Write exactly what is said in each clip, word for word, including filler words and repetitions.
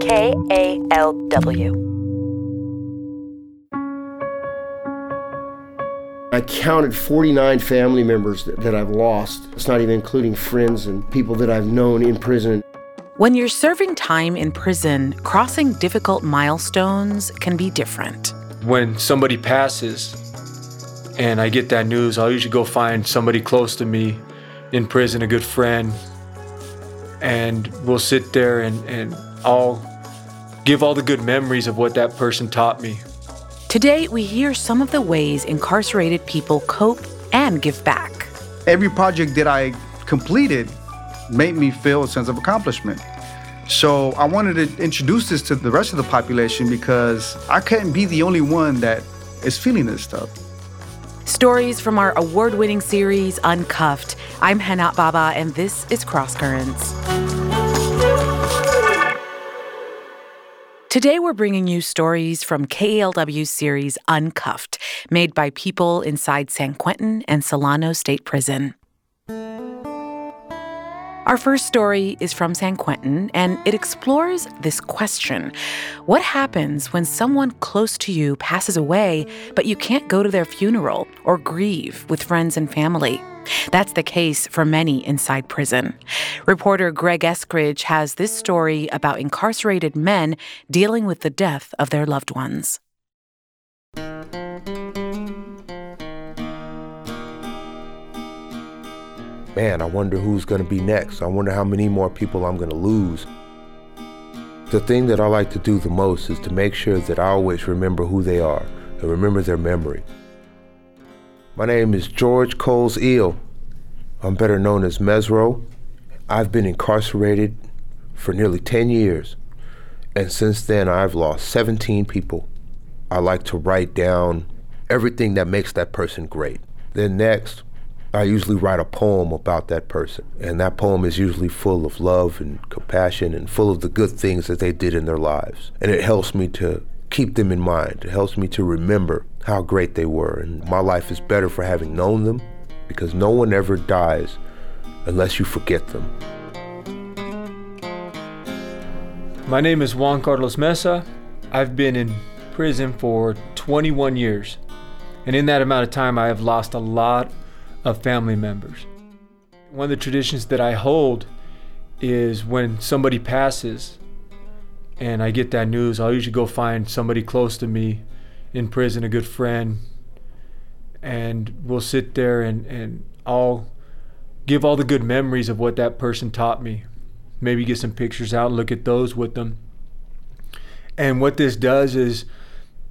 K A L W. I counted forty-nine family members that, that I've lost. It's not even including friends and people that I've known in prison. When you're serving time in prison, crossing difficult milestones can be different. When somebody passes and I get that news, I'll usually go find somebody close to me in prison, a good friend, and we'll sit there and, and I'll give all the good memories of what that person taught me. Today, we hear some of the ways incarcerated people cope and give back. Every project that I completed made me feel a sense of accomplishment. So I wanted to introduce this to the rest of the population because I couldn't be the only one that is feeling this stuff. Stories from our award-winning series, Uncuffed. I'm Hana Baba, and this is Crosscurrents. Today, we're bringing you stories from K A L W's series Uncuffed, made by people inside San Quentin and Solano State Prison. Our first story is from San Quentin, and it explores this question. What happens when someone close to you passes away, but you can't go to their funeral or grieve with friends and family? That's the case for many inside prison. Reporter Greg Eskridge has this story about incarcerated men dealing with the death of their loved ones. Man, I wonder who's going to be next. I wonder how many more people I'm going to lose. The thing that I like to do the most is to make sure that I always remember who they are and remember their memory. My name is George Coles Eel. I'm better known as Mesro. I've been incarcerated for nearly ten years, and since then I've lost seventeen people. I like to write down everything that makes that person great. Then next, I usually write a poem about that person, and that poem is usually full of love and compassion and full of the good things that they did in their lives. And it helps me to keep them in mind. It helps me to remember how great they were, and my life is better for having known them, because no one ever dies unless you forget them. My name is Juan Carlos Mesa. I've been in prison for twenty-one years, and in that amount of time I have lost a lot of family members. One of the traditions that I hold is when somebody passes and I get that news, I'll usually go find somebody close to me in prison, a good friend, and we'll sit there and, and I'll give all the good memories of what that person taught me. Maybe get some pictures out and look at those with them. And what this does is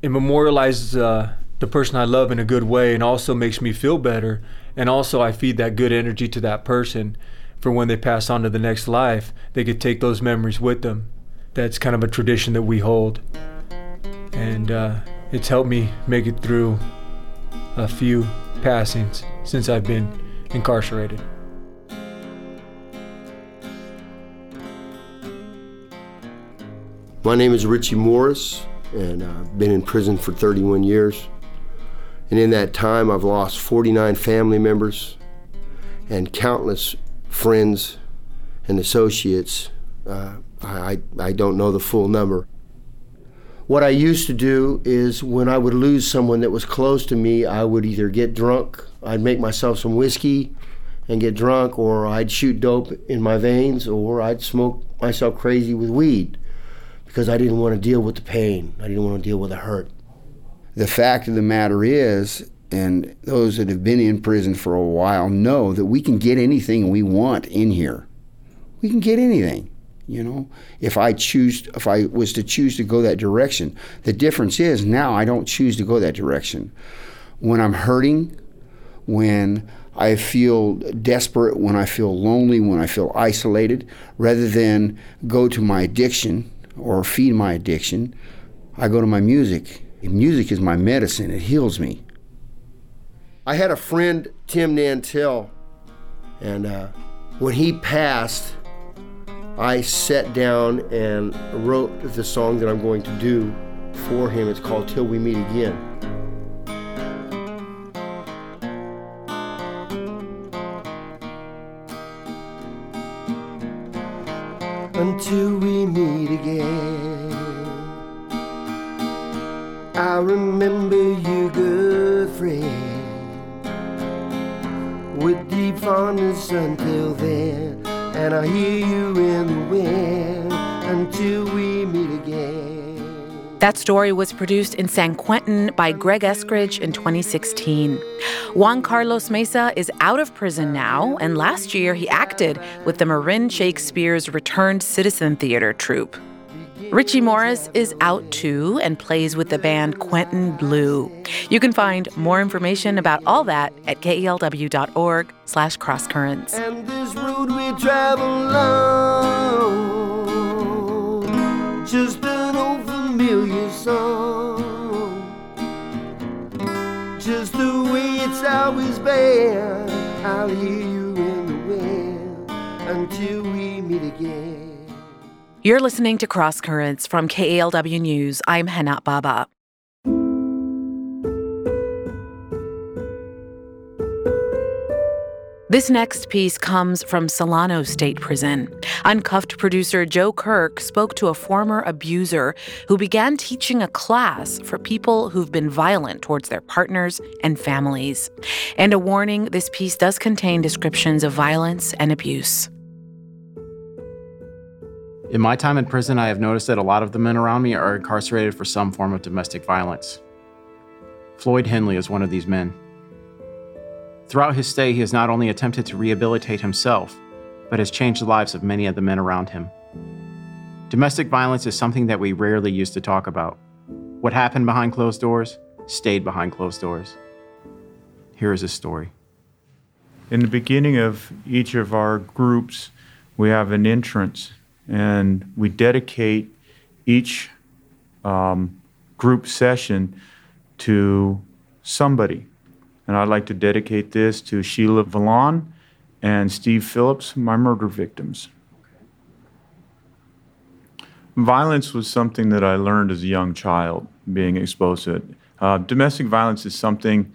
it memorializes uh, the person I love in a good way, and also makes me feel better. And also I feed that good energy to that person for when they pass on to the next life, they could take those memories with them. That's kind of a tradition that we hold. And uh, it's helped me make it through a few passings since I've been incarcerated. My name is Richie Morris, and I've been in prison for thirty-one years. And in that time, I've lost forty-nine family members and countless friends and associates. Uh, I, I don't know the full number. What I used to do is when I would lose someone that was close to me, I would either get drunk, I'd make myself some whiskey and get drunk, or I'd shoot dope in my veins, or I'd smoke myself crazy with weed, because I didn't want to deal with the pain. I didn't want to deal with the hurt. The fact of the matter is, and those that have been in prison for a while know that we can get anything we want in here. We can get anything, you know. If I choose, if I was to choose to go that direction, the difference is now I don't choose to go that direction. When I'm hurting, when I feel desperate, when I feel lonely, when I feel isolated, rather than go to my addiction or feed my addiction, I go to my music. Music is my medicine, it heals me. I had a friend, Tim Nantell, and uh, when he passed, I sat down and wrote the song that I'm going to do for him. It's called Till We Meet Again. until we meet again. I remember you, good friend, with deep fondness until then. And I hear you in the wind until we meet again. That story was produced in San Quentin by Greg Eskridge in twenty sixteen. Juan Carlos Mesa is out of prison now, and last year he acted with the Marin Shakespeare's Returned Citizen Theater troupe. Richie Morris is out too and plays with the band Quentin Blue. You can find more information about all that at kalw.org slash crosscurrents. And this road we travel alone, just an old familiar song, just the way it's always been. I'll hear you in the wind until we meet again. You're listening to Cross Currents from K A L W News. I'm Hana Baba. This next piece comes from Solano State Prison. Uncuffed producer Joe Kirk spoke to a former abuser who began teaching a class for people who've been violent towards their partners and families. And a warning, this piece does contain descriptions of violence and abuse. In my time in prison, I have noticed that a lot of the men around me are incarcerated for some form of domestic violence. Floyd Henley is one of these men. Throughout his stay, he has not only attempted to rehabilitate himself, but has changed the lives of many of the men around him. Domestic violence is something that we rarely used to talk about. What happened behind closed doors stayed behind closed doors. Here is his story. In the beginning of each of our groups, we have an entrance. And we dedicate each um, group session to somebody. And I'd like to dedicate this to Sheila Vallon and Steve Phillips, my murder victims. Okay. Violence was something that I learned as a young child, being exposed to it. Uh, domestic violence is something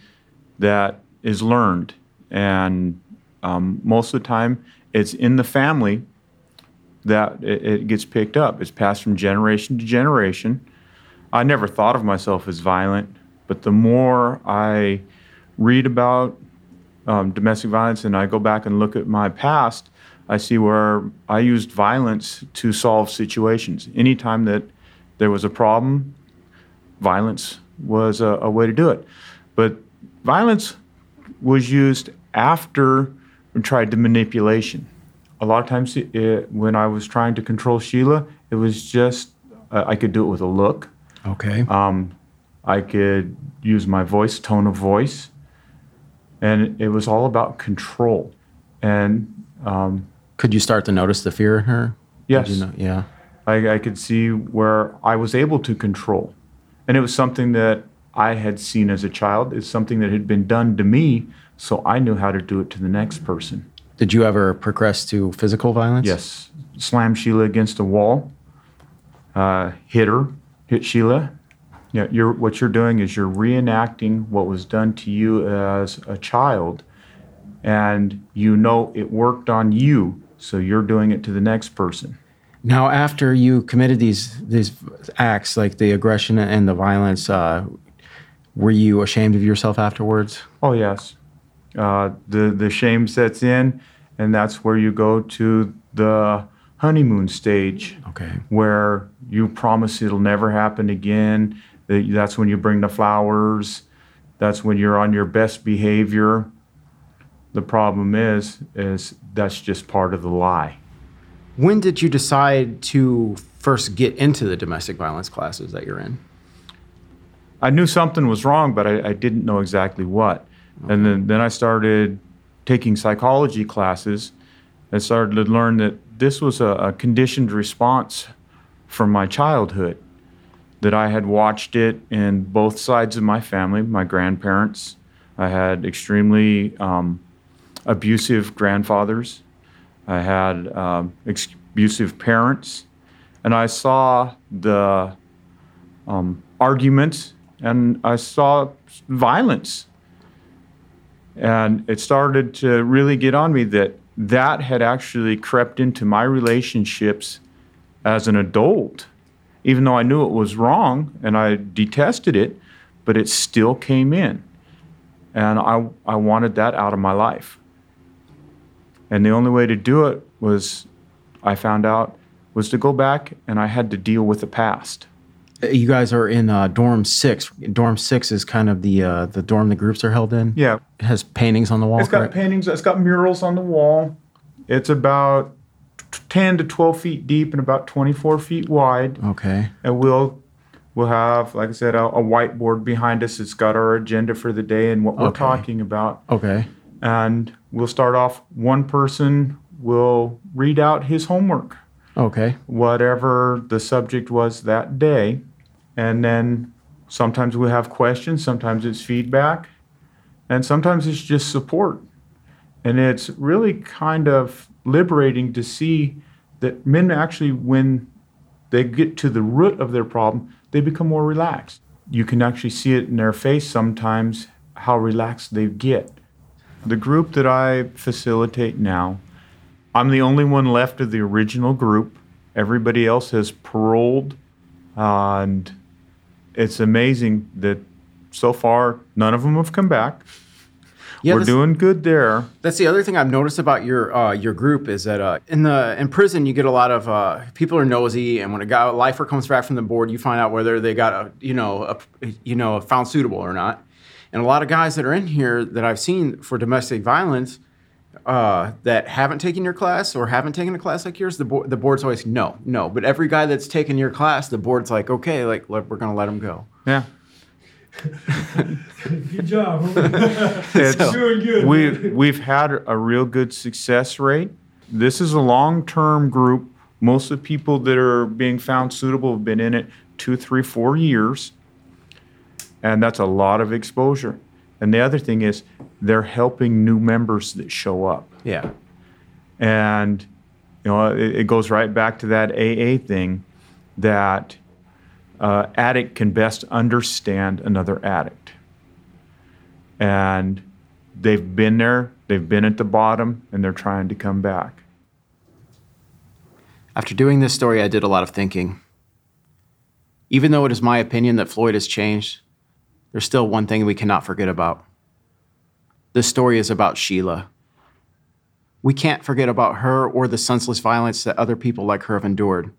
that is learned. And um, most of the time, it's in the family that it gets picked up. It's passed from generation to generation. I never thought of myself as violent, but the more I read about um, domestic violence and I go back and look at my past, I see where I used violence to solve situations. Anytime that there was a problem, violence was a, a way to do it. But violence was used after we tried to manipulation. A lot of times it, when I was trying to control Sheila, it was just, uh, I could do it with a look. Okay. Um, I could use my voice, tone of voice. And it was all about control. And um, could you start to notice the fear in her? Yes. You know? Yeah. I, I could see where I was able to control. And it was something that I had seen as a child. It's something that had been done to me, so I knew how to do it to the next person. Did you ever progress to physical violence? Yes. Slammed Sheila against a wall, uh, hit her, hit Sheila. Yeah, you're, what you're doing is you're reenacting what was done to you as a child, and you know it worked on you, so you're doing it to the next person. Now, after you committed these these acts, like the aggression and the violence, uh, were you ashamed of yourself afterwards? Oh, yes. Uh, the, the shame sets in, and that's where you go to the honeymoon stage. Okay. Where you promise it'll never happen again. That's when you bring the flowers. That's when you're on your best behavior. The problem is, is that's just part of the lie. When did you decide to first get into the domestic violence classes that you're in? I knew something was wrong, but I, I didn't know exactly what. Okay. And then, then I started taking psychology classes and started to learn that this was a, a conditioned response from my childhood, that I had watched it in both sides of my family, my grandparents. I had extremely um, abusive grandfathers. I had um, abusive parents. And I saw the um, arguments, and I saw violence. And it started to really get on me that that had actually crept into my relationships as an adult, even though I knew it was wrong and I detested it, but it still came in. And I I wanted that out of my life. And the only way to do it was, I found out, was to go back, and I had to deal with the past. You guys are in uh, dorm six. Dorm six is kind of the uh, the dorm the groups are held in. Yeah. It has paintings on the wall. It's got correct? paintings. It's got murals on the wall. It's about ten to twelve feet deep and about twenty-four feet wide. Okay. And we'll we'll have, like I said, a, a whiteboard behind us. It's got our agenda for the day and what we're okay. talking about. Okay. And we'll start off, one person will read out his homework. Okay. Whatever the subject was that day. And then sometimes we have questions, sometimes it's feedback, and sometimes it's just support. And it's really kind of liberating to see that men actually, when they get to the root of their problem, they become more relaxed. You can actually see it in their face sometimes, how relaxed they get. The group that I facilitate now, I'm the only one left of the original group. Everybody else has paroled. Uh, and it's amazing that so far, none of them have come back. Yeah, we're doing good there. That's the other thing I've noticed about your uh, your group is that uh, in the in prison, you get a lot of uh, people are nosy. And when a guy, a lifer comes back from the board, you find out whether they got a, you know, a, you know, found suitable or not. And a lot of guys that are in here that I've seen for domestic violence Uh, that haven't taken your class or haven't taken a class like yours, the, bo- the board's always no, no. But every guy that's taken your class, the board's like, okay, like we're going to let him go. Yeah. Good job. It's so, doing good. We've, we've had a real good success rate. This is a long-term group. Most of the people that are being found suitable have been in it two, three, four years. And that's a lot of exposure. And the other thing is they're helping new members that show up. Yeah. And, you know, it, it goes right back to that A A thing that uh, addict can best understand another addict. And they've been there, they've been at the bottom, and they're trying to come back. After doing this story, I did a lot of thinking. Even though it is my opinion that Floyd has changed, there's still one thing we cannot forget about. This story is about Sheila. We can't forget about her or the senseless violence that other people like her have endured.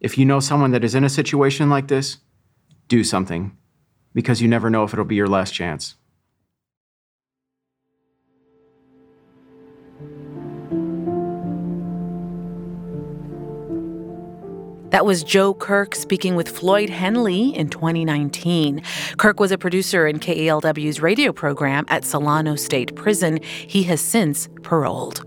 If you know someone that is in a situation like this, do something, because you never know if it'll be your last chance. That was Joe Kirk speaking with Floyd Henley in twenty nineteen. Kirk was a producer in K A L W's radio program at Solano State Prison. He has since paroled.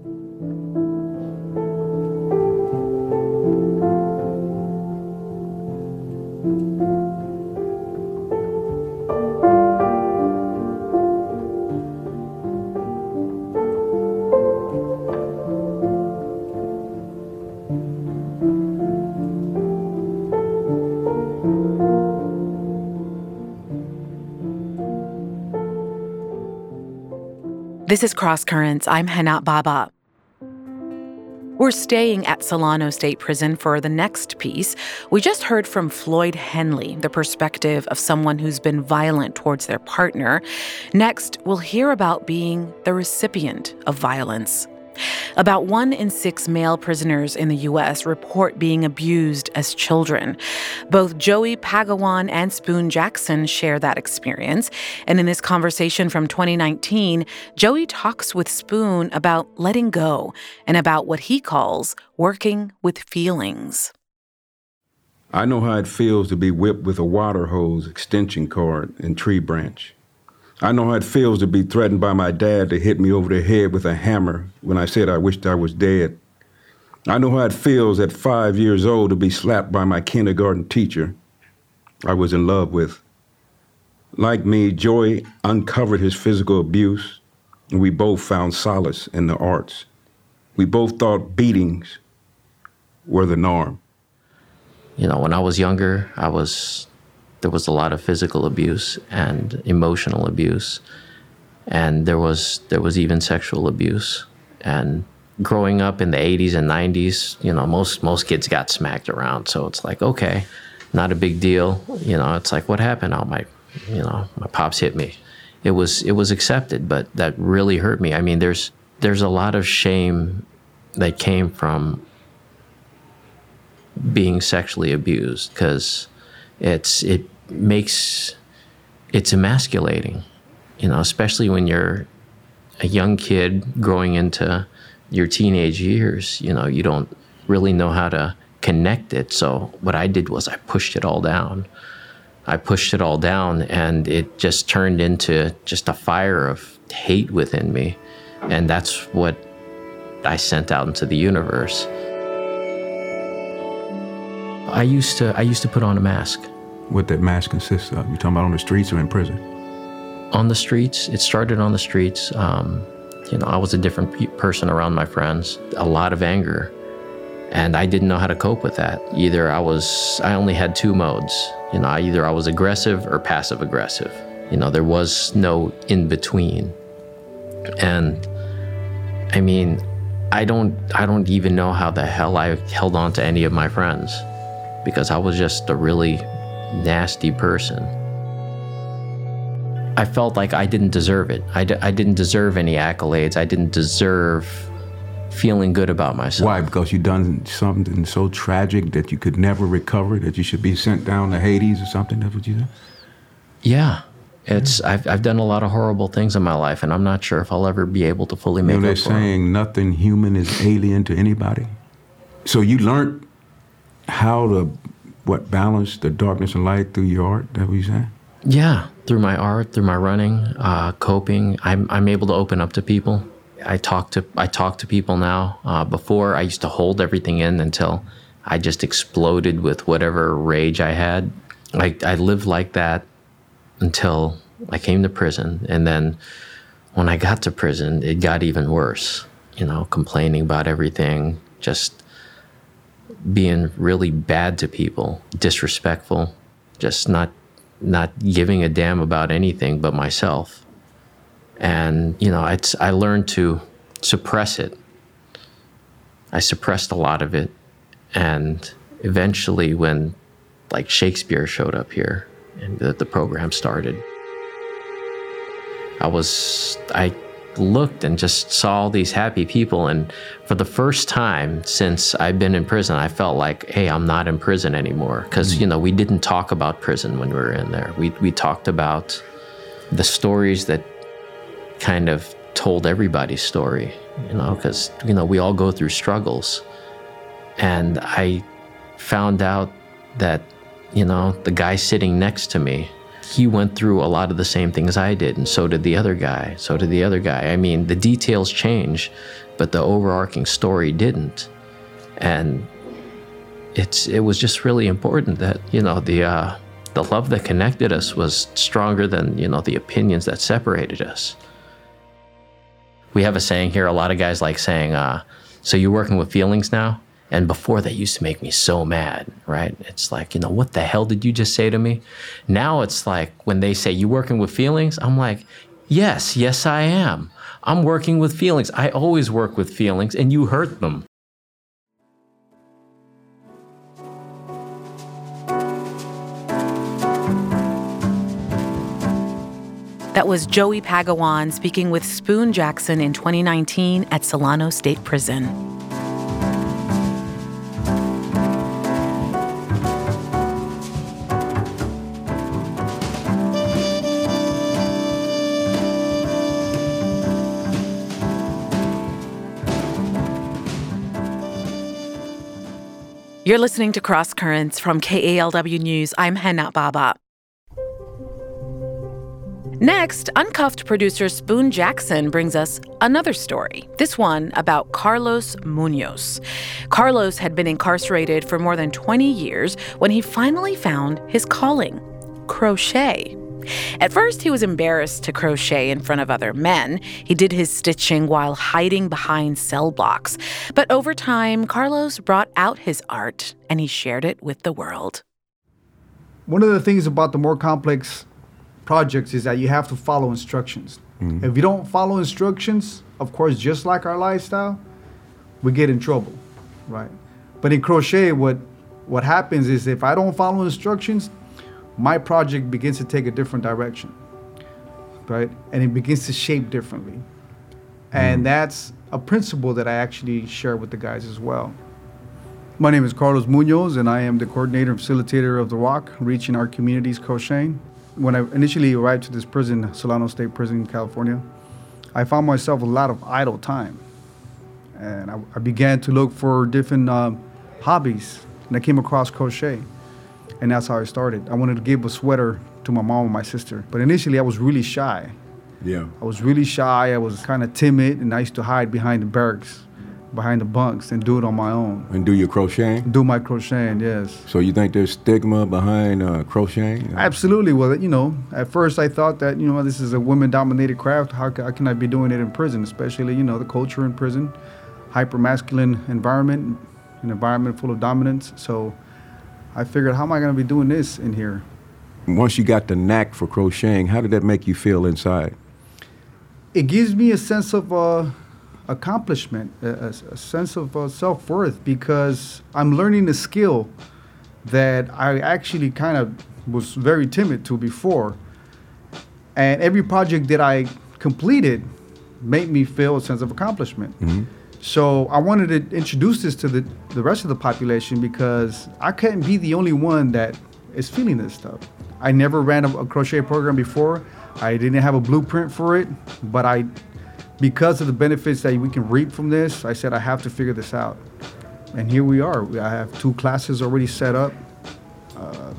This is Cross Currents. I'm Hana Baba. We're staying at Solano State Prison for the next piece. We just heard from Floyd Henley, the perspective of someone who's been violent towards their partner. Next, we'll hear about being the recipient of violence. About one in six male prisoners in the U S report being abused as children. Both Joey Pagawan and Spoon Jackson share that experience. And in this conversation from twenty nineteen, Joey talks with Spoon about letting go and about what he calls working with feelings. I know how it feels to be whipped with a water hose, extension cord, and tree branch. I know how it feels to be threatened by my dad to hit me over the head with a hammer when I said I wished I was dead. I know how it feels at five years old to be slapped by my kindergarten teacher I was in love with. Like me, Joey uncovered his physical abuse, and we both found solace in the arts. We both thought beatings were the norm. You know, when I was younger, I was... there was a lot of physical abuse and emotional abuse, and there was there was even sexual abuse. And growing up in the eighties and nineties, you know, most most kids got smacked around. So it's like, okay, not a big deal. You know, it's like, what happened? Oh, my, you know, my pops hit me. It was it was accepted, but that really hurt me. I mean, there's there's a lot of shame that came from being sexually abused, because it's it makes it's emasculating, you know, especially when you're a young kid growing into your teenage years. You know, you don't really know how to connect it. So what I did was I pushed it all down. I pushed it all down, and it just turned into just a fire of hate within me. And that's what I sent out into the universe. I used to I used to put on a mask. What that mask consists of? You're talking about on the streets or in prison? On the streets. It started on the streets. Um, you know, I was a different pe- person around my friends. A lot of anger, and I didn't know how to cope with that. Either I was I only had two modes. You know, either I was aggressive or passive aggressive. You know, there was no in between. And I mean, I don't I don't even know how the hell I held on to any of my friends, because I was just a really nasty person. I felt like I didn't deserve it. I, d- I didn't deserve any accolades. I didn't deserve feeling good about myself. Why? Because you done something so tragic that you could never recover, that you should be sent down to Hades or something? That's what you said? Yeah. It's I've I've done a lot of horrible things in my life, and I'm not sure if I'll ever be able to fully make up for them. You know, they're saying nothing human is alien to anybody. So you learned how to, what, balance the darkness and light through your art? That what you saying? Yeah, through my art, through my running, uh, coping. I'm I'm able to open up to people. I talk to I talk to people now. Uh, before, I used to hold everything in until I just exploded with whatever rage I had. Like I lived like that until I came to prison. And then when I got to prison, it got even worse, you know, complaining about everything, just being really bad to people, disrespectful, just not not giving a damn about anything but myself. And, you know, it's, I learned to suppress it. I suppressed a lot of it. And eventually when, like, Shakespeare showed up here, and the, the program started. I was, I looked and just saw all these happy people, and for the first time since I've been in prison, I felt like, hey, I'm not in prison anymore. Because, mm. you know, we didn't talk about prison when we were in there. We we talked about the stories that kind of told everybody's story, you know, because, you know, we all go through struggles. And I found out that, you know, the guy sitting next to me, he went through a lot of the same things I did, and so did the other guy, so did the other guy. I mean, the details change, but the overarching story didn't. And it's it was just really important that, you know, the uh, the love that connected us was stronger than, you know, the opinions that separated us. We have a saying here, a lot of guys like saying, uh, so you're working with feelings now? And before, that used to make me so mad, right? It's like, you know, what the hell did you just say to me? Now it's like when they say, you working with feelings? I'm like, yes, yes, I am. I'm working with feelings. I always work with feelings, and you hurt them. That was Joey Pagawan speaking with Spoon Jackson in twenty nineteen at Solano State Prison. You're listening to Cross Currents from K A L W News. I'm Hana Baba. Next, Uncuffed producer Spoon Jackson brings us another story, this one about Carlos Munoz. Carlos had been incarcerated for more than twenty years when he finally found his calling, crochet. At first, he was embarrassed to crochet in front of other men. He did his stitching while hiding behind cell blocks. But over time, Carlos brought out his art, and he shared it with the world. One of the things about the more complex projects is that you have to follow instructions. Mm-hmm. If you don't follow instructions, of course, just like our lifestyle, we get in trouble, right? But in crochet, what what happens is if I don't follow instructions, my project begins to take a different direction, right? And it begins to shape differently. And that's a principle that I actually share with the guys as well. My name is Carlos Munoz, and I am the coordinator and facilitator of The Rock, reaching our communities crocheting. When I initially arrived to this prison, Solano State Prison in California, I found myself a lot of idle time. And I, I began to look for different um, hobbies, and I came across crochet. And that's how I started. I wanted to give a sweater to my mom and my sister. But initially, I was really shy. Yeah. I was really shy. I was kind of timid, and I used to hide behind the barracks, behind the bunks, and do it on my own. And do your crocheting? Do my crocheting, yes. So you think there's stigma behind uh, crocheting? Absolutely. Well, you know, at first I thought that, you know, this is a women-dominated craft. How can I be doing it in prison, especially, you know, the culture in prison, hyper-masculine environment, an environment full of dominance. So I figured, how am I going to be doing this in here? Once you got the knack for crocheting, how did that make you feel inside? It gives me a sense of uh, accomplishment, a, a sense of uh, self-worth, because I'm learning a skill that I actually kind of was very timid to before. And every project that I completed made me feel a sense of accomplishment. Mm-hmm. So I wanted to introduce this to the, the rest of the population, because I couldn't be the only one that is feeling this stuff. I never ran a, a crochet program before. I didn't have a blueprint for it, but I, because of the benefits that we can reap from this, I said I have to figure this out. And here we are. I have two classes already set up, uh,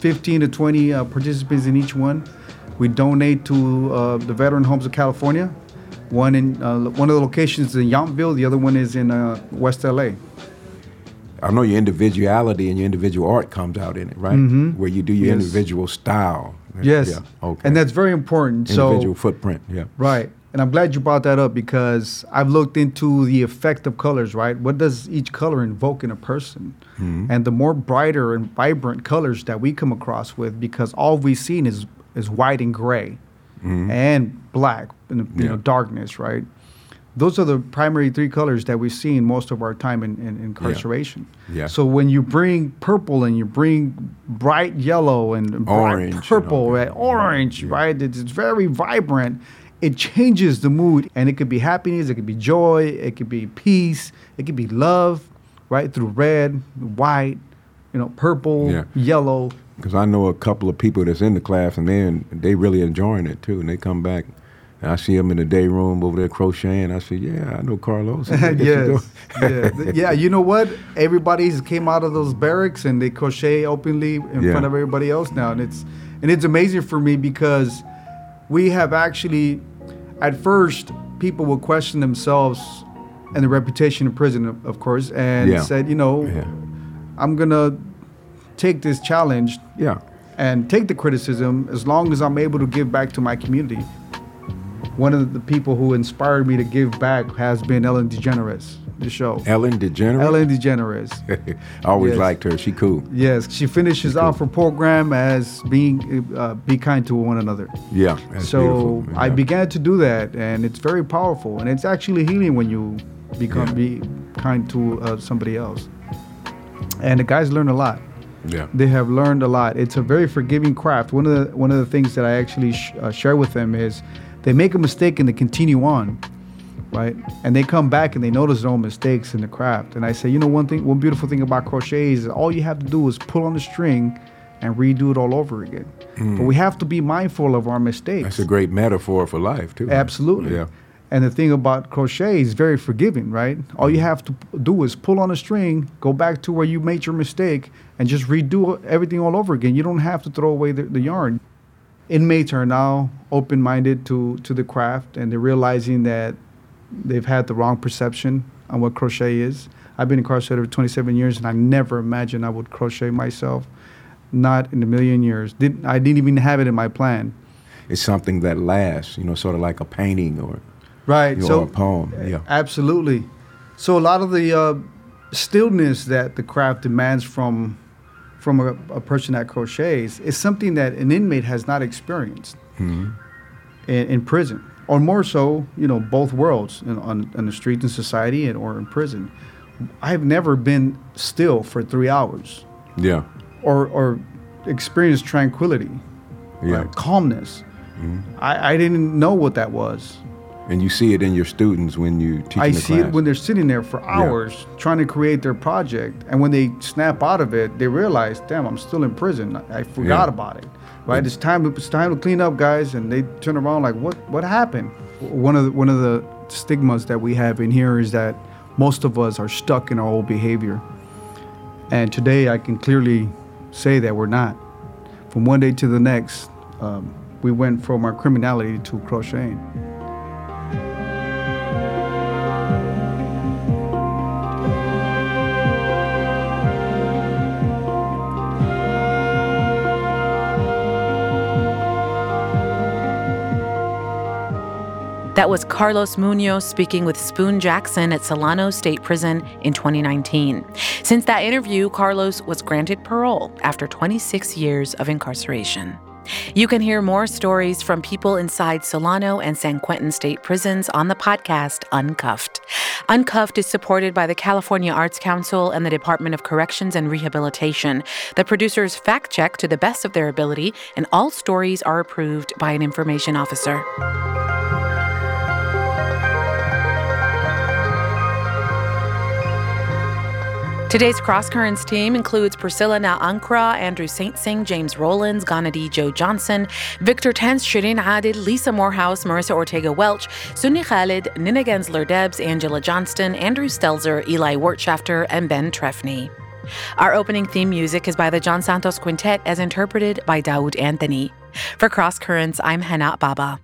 fifteen to twenty uh, participants in each one. We donate to uh, the Veteran Homes of California. One in uh, one of the locations is in Yonville. The other one is in uh, West L A. I know your individuality and your individual art comes out in it, right? Mm-hmm. Where you do your yes. individual style. Yes. Yeah. Okay. And that's very important. Individual so, footprint, yeah. Right. And I'm glad you brought that up, because I've looked into the effect of colors, right? What does each color invoke in a person? Mm-hmm. And the more brighter and vibrant colors that we come across with, because all we've seen is, is white and gray mm-hmm. and black, and you yeah. know, darkness, right? Those are the primary three colors that we see in most of our time in, in incarceration. Yeah. Yeah. So when you bring purple and you bring bright yellow and bright orange, purple, you know, right? orange, yeah. right? It's very vibrant. It changes the mood, and it could be happiness, it could be joy, it could be peace, it could be love, right? Through red, white, you know, purple, yeah. yellow. Because I know a couple of people that's in the class, and they they really enjoying it too, and they come back. And I see him in the day room over there crocheting. I say, yeah, I know Carlos. yes. you know? yeah. yeah, you know what? Everybody came out of those barracks, and they crochet openly in yeah. front of everybody else now. And it's and it's amazing for me, because we have actually, at first, people will question themselves and the reputation in prison, of course, and yeah. said, you know, yeah. I'm going to take this challenge yeah. and take the criticism as long as I'm able to give back to my community. One of the people who inspired me to give back has been Ellen DeGeneres, the show. Ellen DeGeneres? Ellen DeGeneres. I always yes. liked her. She cool. Yes. She finishes she cool. off her program as being, uh, be kind to one another. Yeah. That's so beautiful. I yeah. began to do that, and it's very powerful. And it's actually healing when you become yeah. be kind to uh, somebody else. And the guys learn a lot. Yeah. They have learned a lot. It's a very forgiving craft. One of the, one of the things that I actually sh- uh, share with them is, they make a mistake and they continue on, right? And they come back and they notice their own mistakes in the craft. And I say, you know, one thing, one beautiful thing about crochet is all you have to do is pull on the string and redo it all over again. Mm. But we have to be mindful of our mistakes. That's a great metaphor for life, too. Absolutely. Yeah. And the thing about crochet is very forgiving, right? All you have to do is pull on a string, go back to where you made your mistake, and just redo everything all over again. You don't have to throw away the, the yarn. Inmates are now open-minded to, to the craft, and they're realizing that they've had the wrong perception on what crochet is. I've been incarcerated for twenty-seven years, and I never imagined I would crochet myself. Not in a million years. Didn't, I didn't even have it in my plan. It's something that lasts, you know, sort of like a painting or, right. you know, so, or a poem. Yeah. Absolutely. So a lot of the uh, stillness that the craft demands from from a, a person that crochets is something that an inmate has not experienced mm-hmm. in, in prison. or more so, you know, both worlds, you know, on, on the streets in society and or in prison. I've never been still for three hours. Yeah. Or or experienced tranquility. Yeah. Like calmness. Mm-hmm. I, I didn't know what that was. And you see it in your students when you teach them the class. I see it when they're sitting there for hours yeah. trying to create their project. And when they snap out of it, they realize, damn, I'm still in prison. I forgot yeah. about it. Right? Mm-hmm. It's time to, it's time to clean up, guys. And they turn around like, what what happened? One of the, one of the stigmas that we have in here is that most of us are stuck in our old behavior. And today I can clearly say that we're not. From one day to the next, um, we went from our criminality to crocheting. That was Carlos Munoz speaking with Spoon Jackson at Solano State Prison in twenty nineteen. Since that interview, Carlos was granted parole after twenty-six years of incarceration. You can hear more stories from people inside Solano and San Quentin state prisons on the podcast Uncuffed. Uncuffed is supported by the California Arts Council and the Department of Corrections and Rehabilitation. The producers fact-check to the best of their ability, and all stories are approved by an information officer. Today's Crosscurrents team includes Priscilla Na Ankara, Andrew Saint Singh, James Rollins, Ghanadi Joe Johnson, Victor Tense, Shirin Adil, Lisa Morehouse, Marissa Ortega-Welch, Sunni Khalid, Nina Gensler-Debs, Angela Johnston, Andrew Stelzer, Eli Wertschafter, and Ben Trefney. Our opening theme music is by the John Santos Quintet as interpreted by Daoud Anthony. For Crosscurrents, I'm Hana Baba.